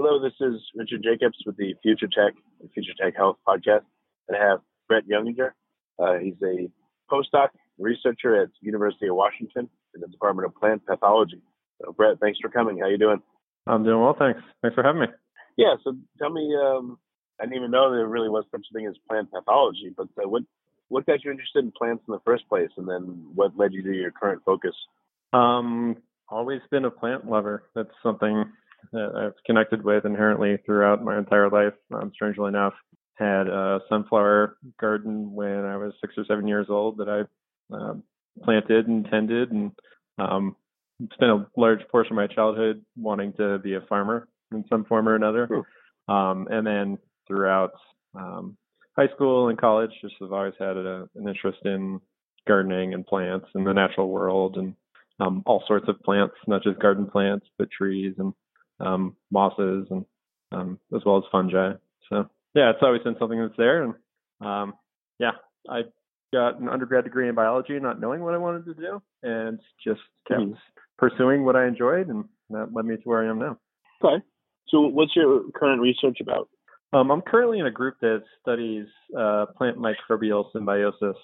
Hello, this is Richard Jacobs with the Future Tech and Future Tech Health podcast, and I have Brett Younginger. He's a postdoc researcher at the University of Washington in the Department of Plant Pathology. So, Brett, thanks for coming. How you doing? I'm doing well, thanks. Thanks for having me. Yeah, so tell me, I didn't even know there really was such a thing as plant pathology, but what got you interested in plants in the first place, and then what led you to your current focus? Always been a plant lover. That's something that I've connected with inherently throughout my entire life. Strangely enough, had a sunflower garden when I was 6 or 7 years old that I planted and tended, and spent a large portion of my childhood wanting to be a farmer in some form or another. Cool. And then throughout high school and college, just have always had an interest in gardening and plants and the natural world, and all sorts of plants, not just garden plants, but trees and mosses, and as well as fungi. So yeah, it's always been something that's there. And yeah, I got an undergrad degree in biology, not knowing what I wanted to do, and just kept pursuing what I enjoyed, and that led me to where I am now. Okay. So what's your current research about? I'm currently in a group that studies plant microbial symbiosis.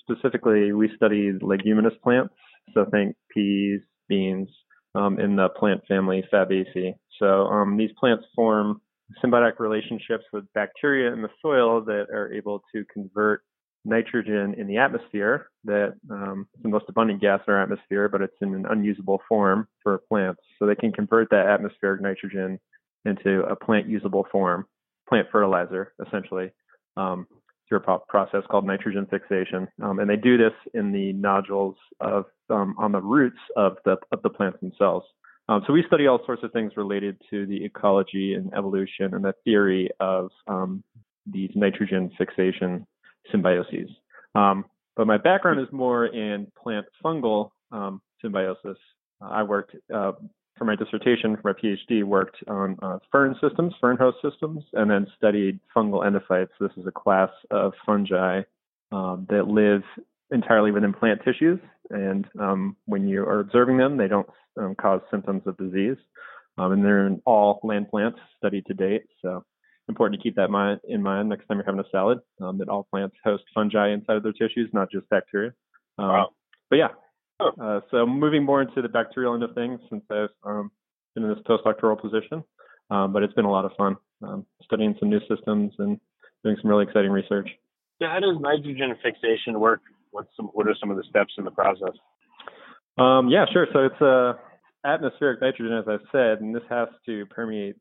Specifically, we study leguminous plants, so think peas, beans, in the plant family Fabaceae. So these plants form symbiotic relationships with bacteria in the soil that are able to convert nitrogen in the atmosphere, that it's the most abundant gas in our atmosphere, but it's in an unusable form for plants. So they can convert that atmospheric nitrogen into a plant usable form, plant fertilizer, essentially, through a process called nitrogen fixation. And they do this in the nodules of on the roots of the plants themselves. So we study all sorts of things related to the ecology and evolution and the theory of these nitrogen fixation symbioses. But my background is more in plant fungal symbiosis. I worked for my dissertation, for my PhD, worked on fern host systems, and then studied fungal endophytes. This is a class of fungi that live entirely within plant tissues, and when you are observing them, they don't cause symptoms of disease, and they're in all land plants studied to date. So important to keep that in mind next time you're having a salad, that all plants host fungi inside of their tissues, not just bacteria. Wow. But yeah, so moving more into the bacterial end of things since I've been in this postdoctoral position, but it's been a lot of fun studying some new systems and doing some really exciting research. So how does nitrogen fixation work? What are some of the steps in the process? Yeah, sure. So it's atmospheric nitrogen, as I've said, and this has to permeate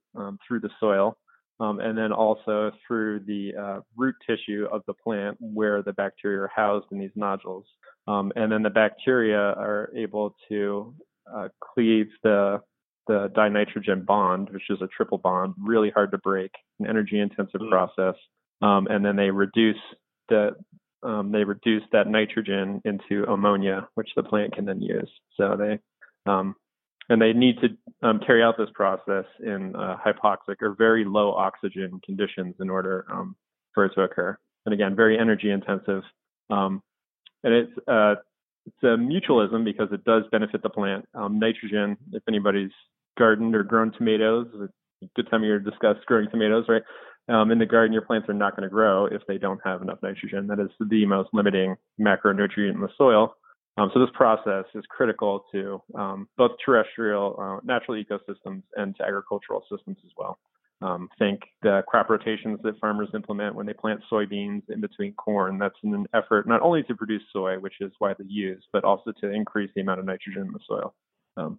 through the soil, and then also through the root tissue of the plant where the bacteria are housed in these nodules. And then the bacteria are able to cleave the dinitrogen bond, which is a triple bond, really hard to break, an energy-intensive process. And then they reduce that nitrogen into ammonia, which the plant can then use. So they need to carry out this process in hypoxic or very low oxygen conditions in order for it to occur. And again, very energy intensive. And it's a mutualism because it does benefit the plant. Nitrogen, if anybody's gardened or grown tomatoes, it's a good time of year to discuss growing tomatoes, right? In the garden, your plants are not going to grow if they don't have enough nitrogen. That is the most limiting macronutrient in the soil. So this process is critical to both terrestrial natural ecosystems and to agricultural systems as well. Think the crop rotations that farmers implement when they plant soybeans in between corn. That's an effort not only to produce soy, which is widely used, but also to increase the amount of nitrogen in the soil. So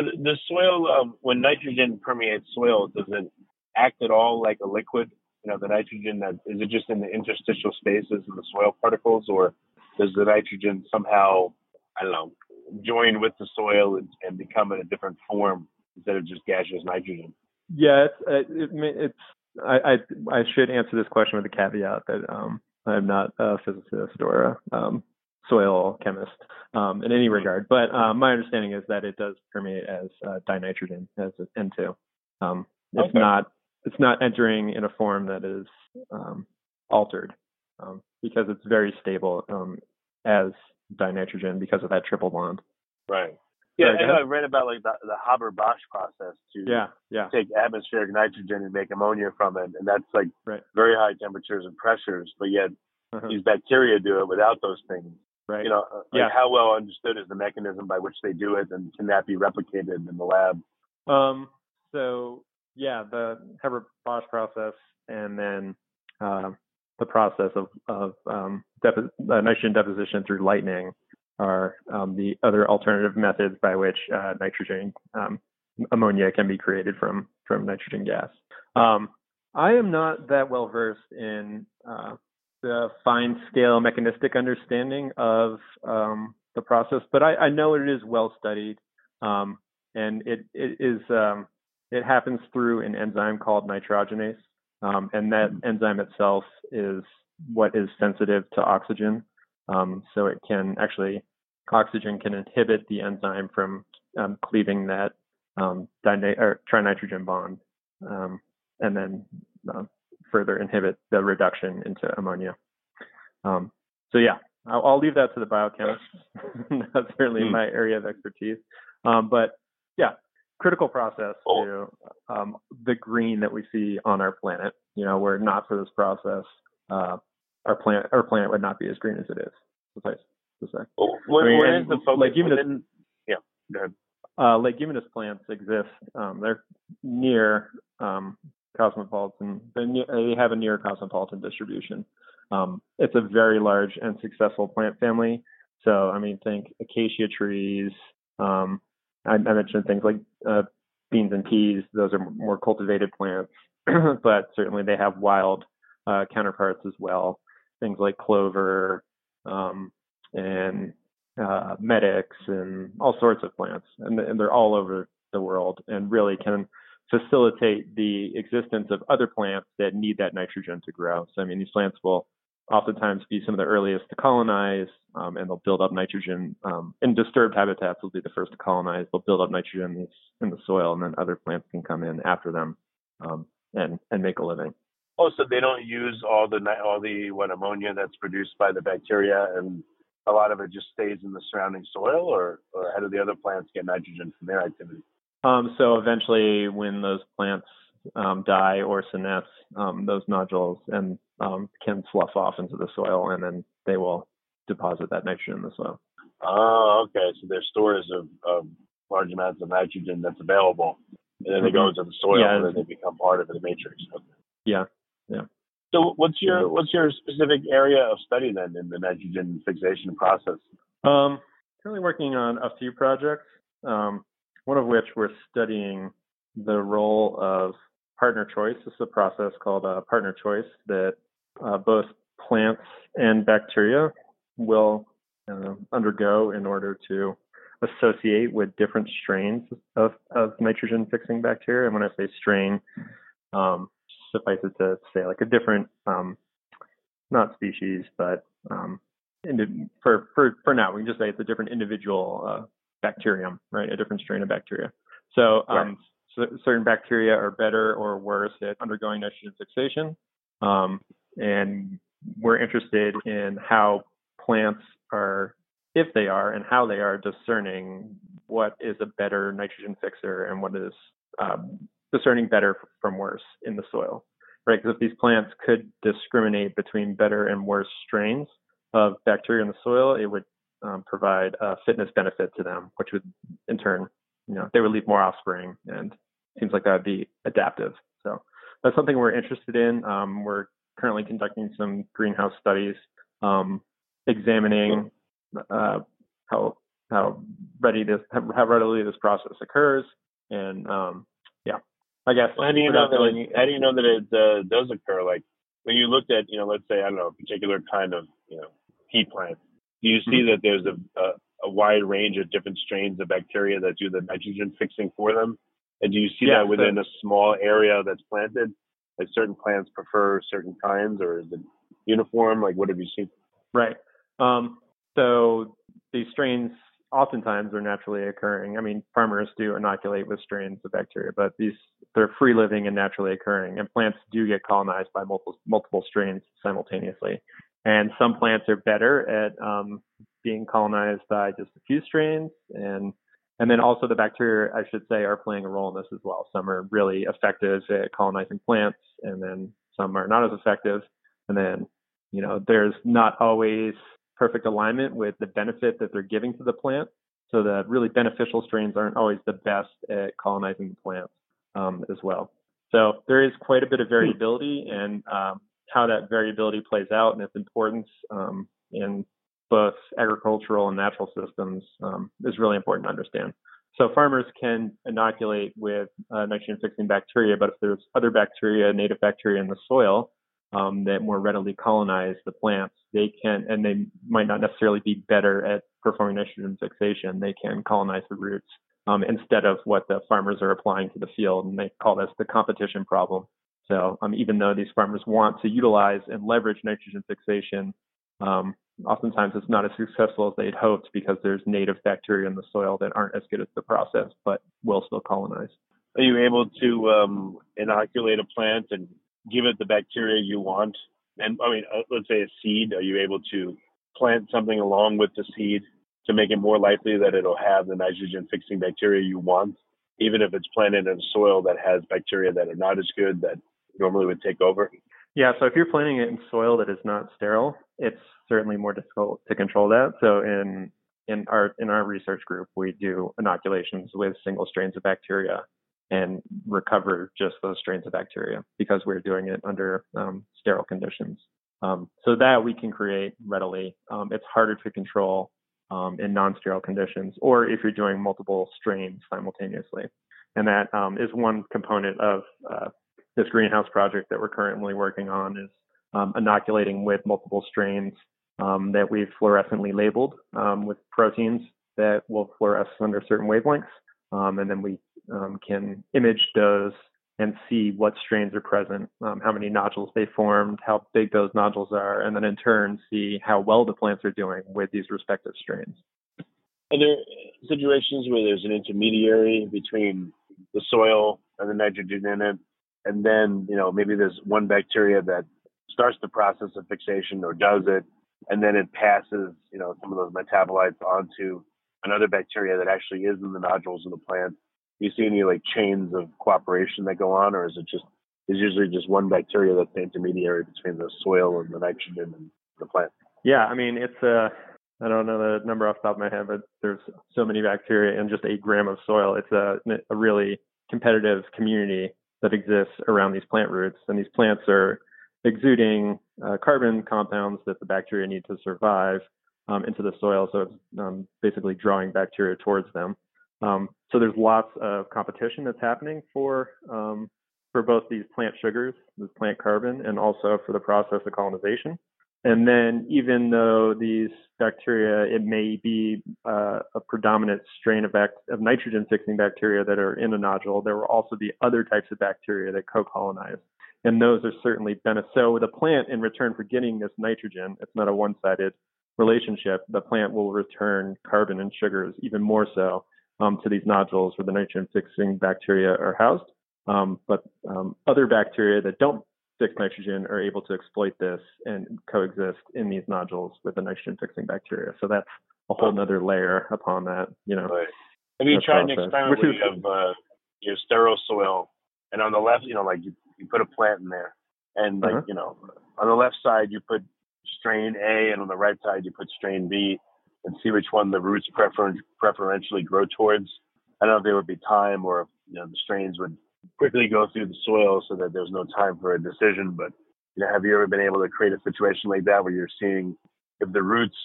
the soil, when nitrogen permeates soil, does it act at all like a liquid? You know, the nitrogen, that is it just in the interstitial spaces of the soil particles, or does the nitrogen somehow, I don't know, join with the soil and become in a different form instead of just gaseous nitrogen? Yeah, I should answer this question with a caveat that I'm not a physicist or a soil chemist in any regard, but my understanding is that it does permeate as dinitrogen, as N2. It's not entering in a form that is altered because it's very stable as dinitrogen because of that triple bond. Right. Yeah, I know I read about like the Haber Bosch process to take atmospheric nitrogen and make ammonia from it, and that's like very high temperatures and pressures, but yet these bacteria do it without those things. Right. You know, like how well understood is the mechanism by which they do it, and can that be replicated in the lab? So yeah, the Haber Bosch process, and then the process of nitrogen deposition through lightning are the other alternative methods by which nitrogen ammonia can be created from nitrogen gas. I am not that well versed in the fine scale mechanistic understanding of the process, but I know it is well studied, and it happens through an enzyme called nitrogenase, and that enzyme itself is what is sensitive to oxygen. So it can actually, oxygen can inhibit the enzyme from cleaving that trinitrogen bond, and then further inhibit the reduction into ammonia. So yeah, I'll leave that to the biochemists. That's certainly my area of expertise. But yeah, critical process to the green that we see on our planet. You know, we're not for this process. Our planet would not be as green as it is. What is the focus? Leguminous plants exist. They're near cosmopolitan. They have a near cosmopolitan distribution. It's a very large and successful plant family. So I mean, think acacia trees. I mentioned things like beans and peas. Those are more cultivated plants, but certainly they have wild counterparts as well. Things like clover and medics and all sorts of plants. And they're all over the world and really can facilitate the existence of other plants that need that nitrogen to grow. So, I mean, these plants will oftentimes be some of the earliest to colonize, and they'll build up nitrogen in disturbed habitats. Will be the first to colonize. They'll build up nitrogen in the soil, and then other plants can come in after them and make a living. Oh, so they don't use all the ammonia that's produced by the bacteria, and a lot of it just stays in the surrounding soil, or how do the other plants get nitrogen from their activity? So eventually, when those plants die or senesce, those nodules and can fluff off into the soil, and then they will deposit that nitrogen in the soil. Oh, okay. So there's stores of large amounts of nitrogen that's available, and then it goes into the soil, and then they become part of the matrix. Okay. Yeah. Yeah. So what's your specific area of study then in the nitrogen fixation process? Currently working on a few projects, one of which we're studying the role of partner choice. It's a process called partner choice that both plants and bacteria will undergo in order to associate with different strains of nitrogen fixing bacteria. And when I say strain, suffice it to say, like a different, not species, but for now, we can just say it's a different individual bacterium, right? A different strain of bacteria. So, so certain bacteria are better or worse at undergoing nitrogen fixation, and we're interested in how plants are, if they are, and how they are discerning what is a better nitrogen fixer and what is discerning better from worse in the soil, right? Because if these plants could discriminate between better and worse strains of bacteria in the soil, it would provide a fitness benefit to them, which would in turn, you know, they would leave more offspring, and it seems like that would be adaptive. So that's something we're interested in. We're currently conducting some greenhouse studies, examining how readily this process occurs, and yeah, I guess. Well, how do you know that it does occur? Like when you looked at, you know, let's say, I don't know, a particular kind of, you know, pea plant, do you see that there's a wide range of different strains of bacteria that do the nitrogen fixing for them? And do you see that within a small area that's planted? Like certain plants prefer certain kinds, or is it uniform? Like what have you seen? Right. So these strains oftentimes are naturally occurring. I mean, farmers do inoculate with strains of bacteria, but they're free living and naturally occurring. And plants do get colonized by multiple strains simultaneously. And some plants are better at being colonized by just a few strains, and then also the bacteria, I should say, are playing a role in this as well. Some are really effective at colonizing plants, and then some are not as effective. And then, you know, there's not always perfect alignment with the benefit that they're giving to the plant. So the really beneficial strains aren't always the best at colonizing the plant as well. So there is quite a bit of variability, and how that variability plays out and its importance in both agricultural and natural systems is really important to understand. So farmers can inoculate with nitrogen-fixing bacteria, but if there's other bacteria, native bacteria in the soil that more readily colonize the plants, they might not necessarily be better at performing nitrogen fixation. They can colonize the roots instead of what the farmers are applying to the field, and they call this the competition problem. So even though these farmers want to utilize and leverage nitrogen fixation, oftentimes it's not as successful as they'd hoped because there's native bacteria in the soil that aren't as good at the process, but will still colonize. Are you able to inoculate a plant and give it the bacteria you want? And I mean, let's say a seed, are you able to plant something along with the seed to make it more likely that it'll have the nitrogen fixing bacteria you want, even if it's planted in soil that has bacteria that are not as good that normally would take over? Yeah, so if you're planting it in soil that is not sterile, it's certainly more difficult to control that. So in our research group, we do inoculations with single strains of bacteria and recover just those strains of bacteria because we're doing it under sterile conditions. So that we can create readily. It's harder to control in non-sterile conditions, or if you're doing multiple strains simultaneously. And that is one component of this greenhouse project that we're currently working on, is inoculating with multiple strains that we've fluorescently labeled with proteins that will fluoresce under certain wavelengths. And then we can image those and see what strains are present, how many nodules they formed, how big those nodules are, and then in turn see how well the plants are doing with these respective strains. Are there situations where there's an intermediary between the soil and the nitrogen in it, and then, you know, maybe there's one bacteria that starts the process of fixation or does it, and then it passes, you know, some of those metabolites onto another bacteria that actually is in the nodules of the plant? Do you see any like chains of cooperation that go on, or is it just, there's usually just one bacteria that's the intermediary between the soil and the nitrogen and the plant? Yeah, I mean, it's I don't know the number off the top of my head, but there's so many bacteria in just 8 grams of soil. It's a really competitive community that exists around these plant roots, and these plants are exuding carbon compounds that the bacteria need to survive into the soil, so it's basically drawing bacteria towards them. So there's lots of competition that's happening for both these plant sugars, this plant carbon, and also for the process of colonization. And then even though these bacteria, it may be a predominant strain of nitrogen-fixing bacteria that are in a nodule, there will also be other types of bacteria that co-colonize. And those are certainly beneficial. So the plant, in return for getting this nitrogen, it's not a one-sided relationship, the plant will return carbon and sugars even more so to these nodules where the nitrogen-fixing bacteria are housed. But other bacteria that don't fix nitrogen are able to exploit this and coexist in these nodules with the nitrogen-fixing bacteria. So that's a whole other layer upon that, you know. Right. Have you tried an experiment where you have your sterile soil, and on the left, you know, like you put a plant in there, and like, you know, on the left side you put strain A, and on the right side you put strain B, and see which one the roots preferentially grow towards. I don't know if there would be time or, you know, the strains would quickly go through the soil so that there's no time for a decision. But, you know, have you ever been able to create a situation like that where you're seeing if the roots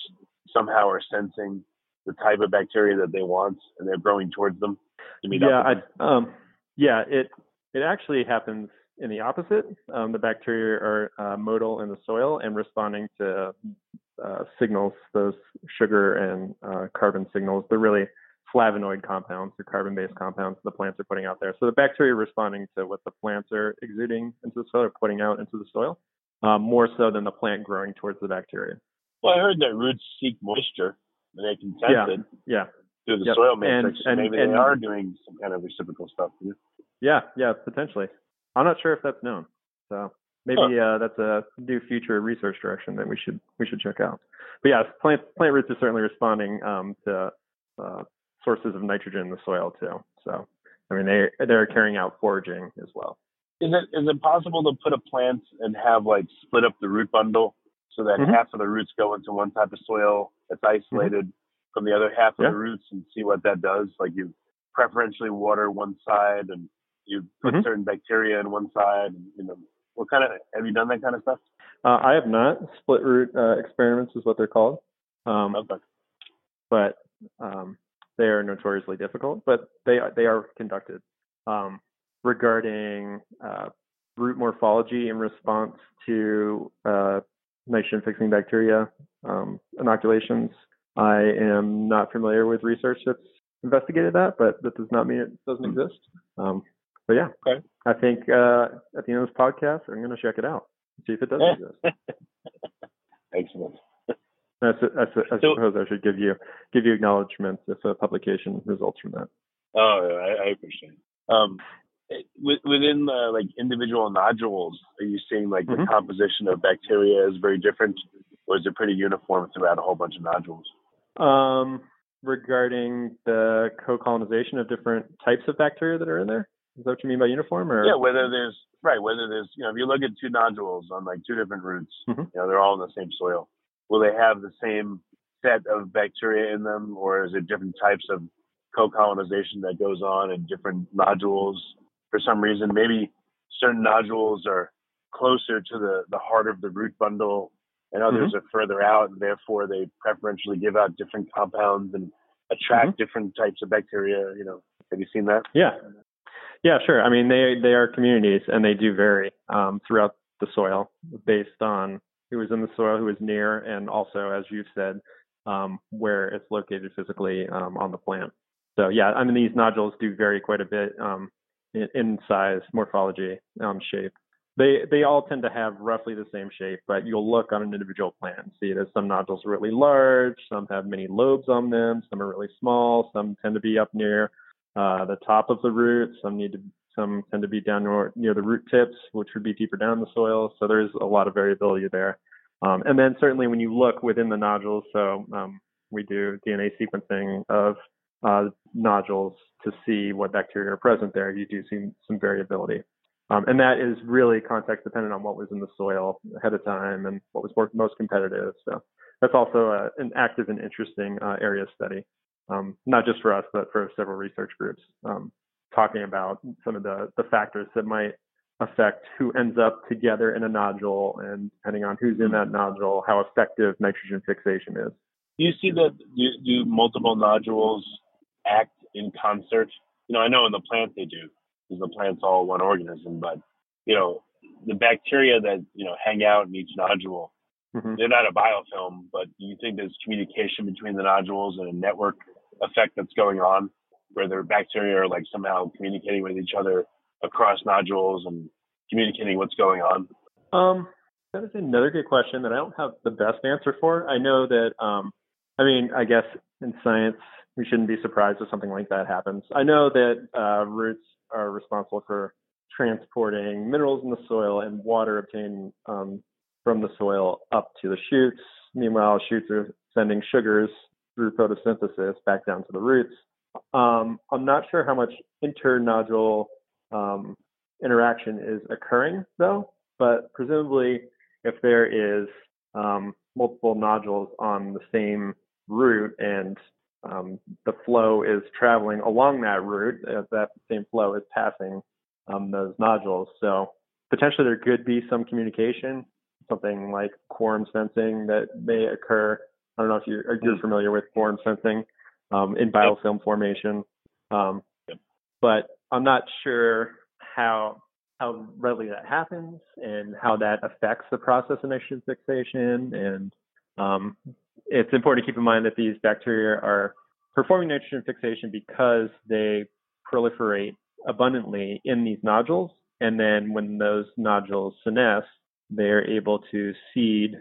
somehow are sensing the type of bacteria that they want and they're growing towards them? To meet up with them? It actually happens in the opposite. The bacteria are modal in the soil and responding to signals, those sugar and carbon signals. They're really flavonoid compounds or carbon-based compounds the plants are putting out there. So the bacteria are responding to what the plants are exuding into the soil or putting out into the soil, more so than the plant growing towards the bacteria. Well, I heard that roots seek moisture and they can sense it through the soil matrix. And maybe they are doing some kind of reciprocal stuff. Yeah, potentially. I'm not sure if that's known. So maybe that's a new future research direction that we should check out. But yeah, plant roots are certainly responding to sources of nitrogen in the soil too. So, I mean, they're carrying out foraging as well. Is it possible to put a plant and have split up the root bundle so that half of the roots go into one type of soil that's isolated from the other half of the roots and see what that does? Like you preferentially water one side and you put certain bacteria in one side. And, you know, have you done that kind of stuff? I have not. Split root experiments is what they're called. But they are notoriously difficult, but they are conducted regarding root morphology in response to nitrogen-fixing bacteria inoculations. I am not familiar with research that's investigated that, but that does not mean it doesn't exist. But yeah, okay. I think at the end of this podcast, I'm going to check it out and see if it does exist. Excellent. I suppose I should give you acknowledgments if a publication results from that. Oh, I appreciate it. Within the, individual nodules, are you seeing the composition of bacteria is very different, or is it pretty uniform throughout a whole bunch of nodules? Regarding the co-colonization of different types of bacteria that are in there, is that what you mean by uniform? Or whether there's if you look at two nodules on two different roots, they're all in the same soil. Will they have the same set of bacteria in them, or is it different types of co-colonization that goes on in different nodules? For some reason, maybe certain nodules are closer to the heart of the root bundle and others are further out, and therefore they preferentially give out different compounds and attract different types of bacteria. You know, have you seen that? Yeah, sure. I mean, they are communities, and they do vary throughout the soil based on who was in the soil, who was near, and also, as you've said, where it's located physically on the plant. So yeah, I mean, these nodules do vary quite a bit in size, morphology, shape. They all tend to have roughly the same shape, but you'll look on an individual plant and see that some nodules are really large, some have many lobes on them, some are really small, some tend to be up near the top of the root, some tend to be down near the root tips, which would be deeper down the soil. So there's a lot of variability there. And then certainly when you look within the nodules, so we do DNA sequencing of nodules to see what bacteria are present there, you do see some variability. And that is really context dependent on what was in the soil ahead of time and what was most competitive. So that's also an active and interesting area of study, not just for us, but for several research groups. Talking about some of the factors that might affect who ends up together in a nodule, and depending on who's in that nodule, how effective nitrogen fixation is. Do you see that do multiple nodules act in concert? You know, I know in the plant they do, because the plant's all one organism, but, you know, the bacteria that, you know, hang out in each nodule, they're not a biofilm, but do you think there's communication between the nodules and a network effect that's going on, where their bacteria are somehow communicating with each other across nodules and communicating what's going on? That is another good question that I don't have the best answer for. I know that, I guess in science, we shouldn't be surprised if something like that happens. I know that roots are responsible for transporting minerals in the soil and water obtained from the soil up to the shoots. Meanwhile, shoots are sending sugars through photosynthesis back down to the roots. I'm not sure how much inter-nodule interaction is occurring, though, but presumably if there is multiple nodules on the same root, and the flow is traveling along that root. That same flow is passing those nodules. So potentially there could be some communication, something like quorum sensing that may occur. I don't know if you're familiar with quorum sensing in biofilm formation, but I'm not sure how readily that happens and how that affects the process of nitrogen fixation. And it's important to keep in mind that these bacteria are performing nitrogen fixation because they proliferate abundantly in these nodules. And then when those nodules senesce, they're able to seed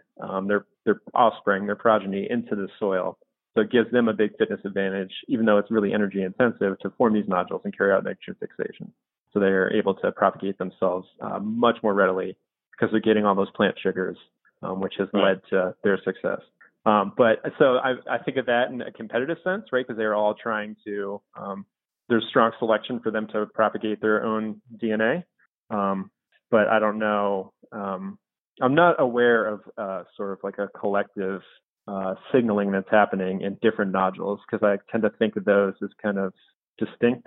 their offspring, their progeny, into the soil. So it gives them a big fitness advantage, even though it's really energy intensive to form these nodules and carry out nitrogen fixation. So they're able to propagate themselves much more readily because they're getting all those plant sugars, which has led to their success. So I think of that in a competitive sense, right? Because they're all trying to, there's strong selection for them to propagate their own DNA. But I don't know, I'm not aware of sort of like a collective signaling that's happening in different nodules, because I tend to think of those as kind of distinct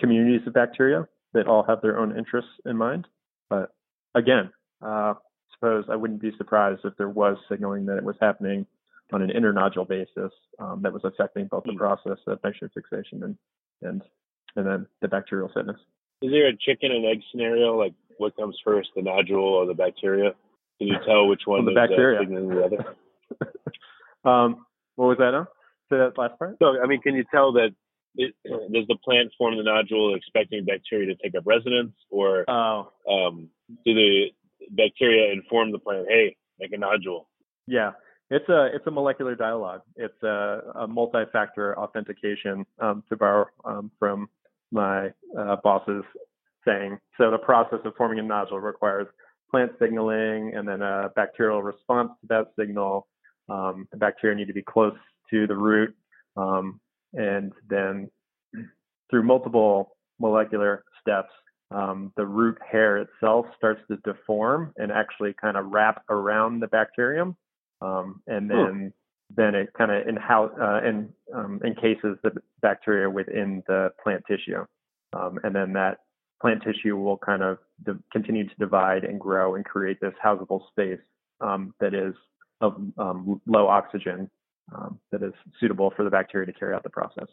communities of bacteria that all have their own interests in mind. But again, suppose I wouldn't be surprised if there was signaling that it was happening on an internodule basis that was affecting both the process of nitrogen fixation and then the bacterial fitness. Is there a chicken and egg scenario? Like what comes first, the nodule or the bacteria? Can you tell which one is signaling the other? What was that on? Say that last part? So, I mean, can you tell that does the plant form the nodule expecting bacteria to take up residence, or do the bacteria inform the plant, hey, make a nodule? Yeah, it's a molecular dialogue. It's a multi-factor authentication, to borrow from my boss's saying. So the process of forming a nodule requires plant signaling and then a bacterial response to that signal. The bacteria need to be close to the root, and then through multiple molecular steps, the root hair itself starts to deform and actually kind of wrap around the bacterium, and then it kind of encases the bacteria within the plant tissue, and then that plant tissue will kind of continue to divide and grow and create this housable space that is of low oxygen, that is suitable for the bacteria to carry out the process.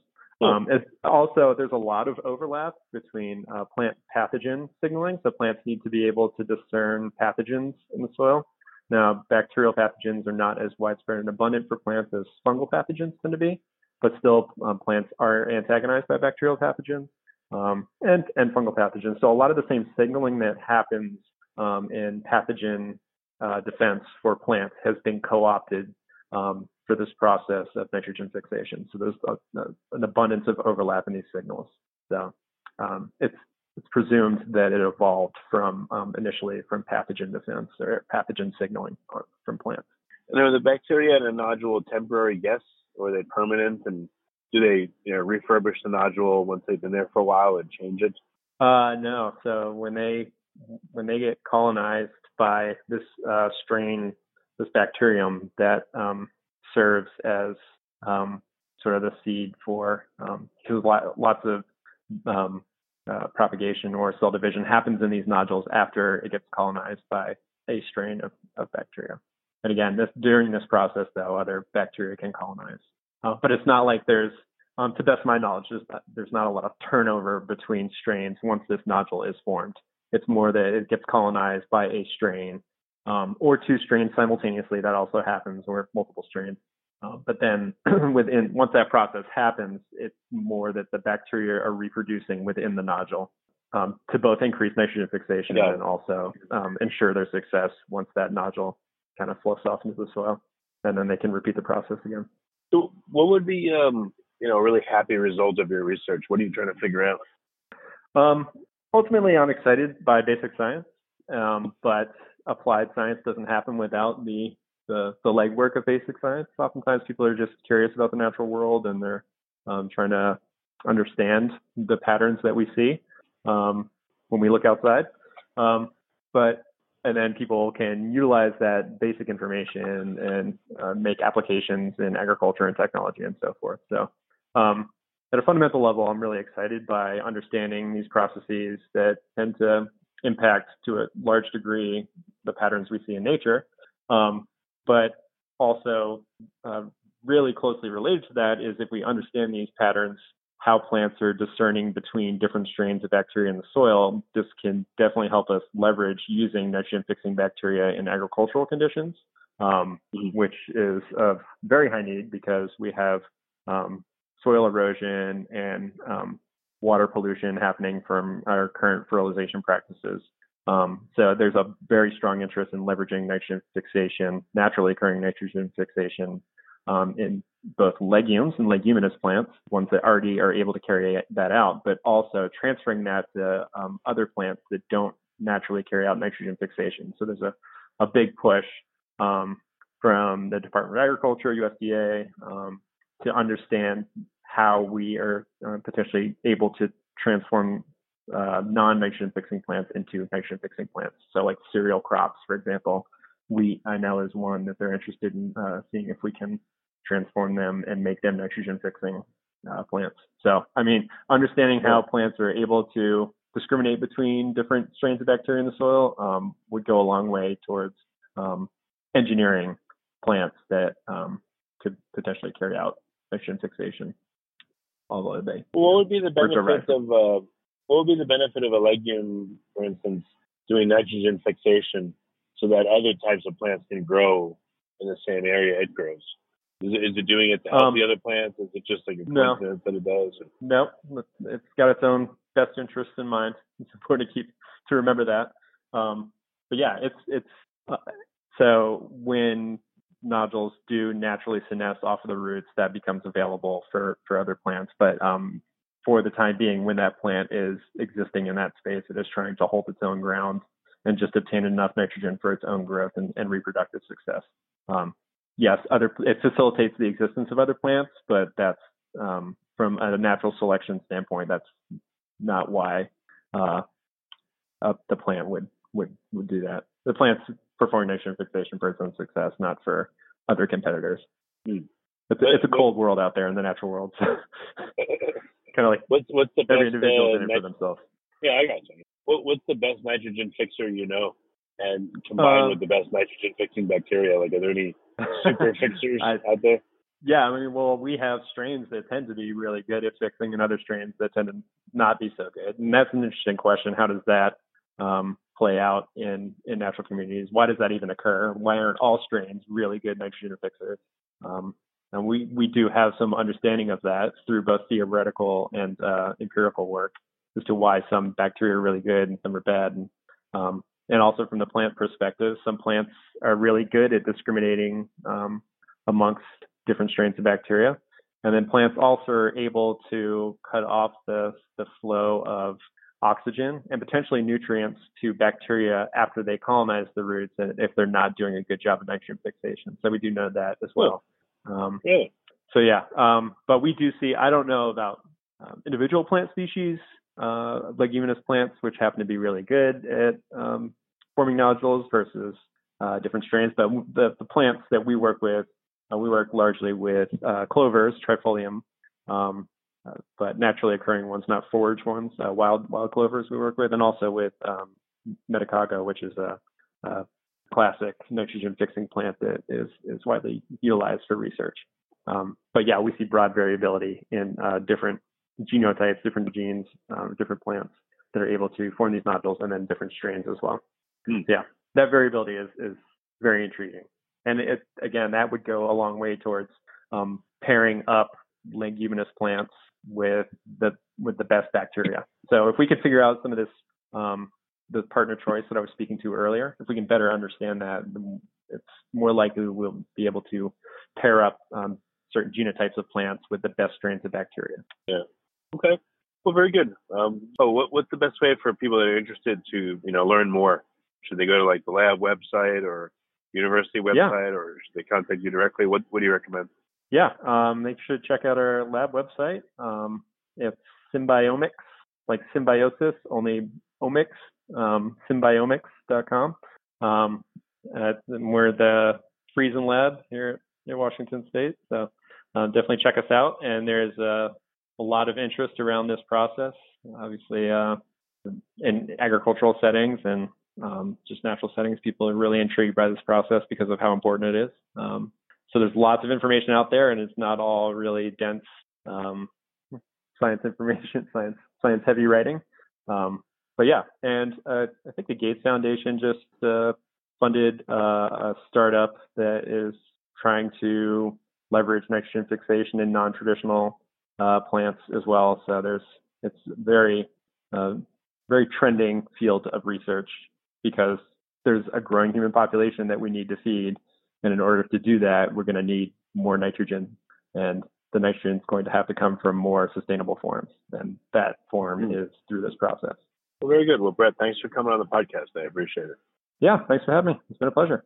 Also, there's a lot of overlap between plant pathogen signaling. So plants need to be able to discern pathogens in the soil. Now, bacterial pathogens are not as widespread and abundant for plants as fungal pathogens tend to be, but still plants are antagonized by bacterial pathogens and fungal pathogens. So a lot of the same signaling that happens in pathogen defense for plants has been co-opted for this process of nitrogen fixation. So there's an abundance of overlap in these signals. So it's presumed that it evolved from initially from pathogen defense or pathogen signaling from plants. And are the bacteria in a nodule temporary guests, or are they permanent? And do they refurbish the nodule once they've been there for a while and change it? No. So when they get colonized by this strain, this bacterium that serves as sort of the seed for, because lots of propagation or cell division happens in these nodules after it gets colonized by a strain of bacteria. And again, during this process, though, other bacteria can colonize. But it's not like there's, to best my knowledge, there's not a lot of turnover between strains once this nodule is formed. It's more that it gets colonized by a strain, or two strains simultaneously. That also happens, or multiple strains. But then once that process happens, it's more that the bacteria are reproducing within the nodule to both increase nitrogen fixation and also ensure their success once that nodule kind of fluffs off into the soil. And then they can repeat the process again. So what would be a really happy result of your research? What are you trying to figure out? Ultimately, I'm excited by basic science, but applied science doesn't happen without the legwork of basic science. Oftentimes people are just curious about the natural world and they're trying to understand the patterns that we see when we look outside. But And then people can utilize that basic information and make applications in agriculture and technology and so forth. So at a fundamental level, I'm really excited by understanding these processes that tend to impact to a large degree the patterns we see in nature. But also really closely related to that is if we understand these patterns, how plants are discerning between different strains of bacteria in the soil, this can definitely help us leverage using nitrogen-fixing bacteria in agricultural conditions, which is of very high need because we have soil erosion and water pollution happening from our current fertilization practices. So there's a very strong interest in leveraging nitrogen fixation, naturally occurring nitrogen fixation, in both legumes and leguminous plants, ones that already are able to carry that out, but also transferring that to other plants that don't naturally carry out nitrogen fixation. So there's a big push from the Department of Agriculture, USDA, to understand how we are potentially able to transform non-nitrogen fixing plants into nitrogen fixing plants. So like cereal crops, for example, wheat I know is one that they're interested in seeing if we can transform them and make them nitrogen fixing plants. So, I mean, understanding how plants are able to discriminate between different strains of bacteria in the soil would go a long way towards engineering plants that could potentially carry out nitrogen fixation. Although they, what would be the benefit of a legume, for instance, doing nitrogen fixation so that other types of plants can grow in the same area it grows? Is it doing it to help the other plants? Is it just like a coincidence that it does? No, it's got its own best interests in mind. It's important to remember that. But yeah, it's so when nodules do naturally senesce off of the roots, that becomes available for other plants. But for the time being, when that plant is existing in that space, it is trying to hold its own ground and just obtain enough nitrogen for its own growth and reproductive success. Yes, it facilitates the existence of other plants, but that's from a natural selection standpoint, that's not why the plant would do that. The plant's performing nitrogen fixation for its own success, not for other competitors. Mm. It's a cold world out there in the natural world. So kind of like what's the every individual is in it for themselves. Yeah, I got you. What's the best nitrogen fixer you know, and combined with the best nitrogen fixing bacteria? Like, are there any super fixers out there? Yeah, I mean, well, we have strains that tend to be really good at fixing, and other strains that tend to not be so good. And that's an interesting question. How does that play out in natural communities? Why does that even occur? Why aren't all strains really good nitrogen fixers? And we do have some understanding of that through both theoretical and empirical work, as to why some bacteria are really good and some are bad. And also from the plant perspective, some plants are really good at discriminating amongst different strains of bacteria. And then plants also are able to cut off the flow of oxygen and potentially nutrients to bacteria after they colonize the roots, and if they're not doing a good job of nitrogen fixation. So we do know that as well. So yeah, but we do see, I don't know about individual plant species, leguminous plants, which happen to be really good at forming nodules versus different strains. But the plants that we work with, we work largely with clovers, trifolium, but naturally occurring ones, not forage ones, wild clovers we work with, and also with medicago, which is a classic nitrogen fixing plant that is widely utilized for research. But yeah, we see broad variability in different genotypes, different genes, different plants that are able to form these nodules, and then different strains as well. Mm. Yeah, that variability is very intriguing. And it, again, that would go a long way towards pairing up leguminous plants with the best bacteria. So if we could figure out some of this, the partner choice that I was speaking to earlier, if we can better understand that, it's more likely we'll be able to pair up certain genotypes of plants with the best strains of bacteria. Yeah. Okay. Well, very good. So what's the best way for people that are interested to, learn more? Should they go to like the lab website or university website, or should they contact you directly? What do you recommend? Yeah. They should check out our lab website. It's symbiomics, like symbiosis, only omics, symbiomics.com. and we're the Friesen lab here at Washington State. So definitely check us out. And there's a lot of interest around this process, obviously in agricultural settings and just natural settings. People are really intrigued by this process because of how important it is. So there's lots of information out there, and it's not all really dense science information, science heavy writing. But yeah, and I think the Gates Foundation just funded a startup that is trying to leverage nitrogen fixation in non-traditional plants as well. So it's very, very trending field of research because there's a growing human population that we need to feed. And in order to do that, we're going to need more nitrogen, and the nitrogen is going to have to come from more sustainable forms. And that form is through this process. Well, very good. Well, Brett, thanks for coming on the podcast today. I appreciate it. Yeah, thanks for having me. It's been a pleasure.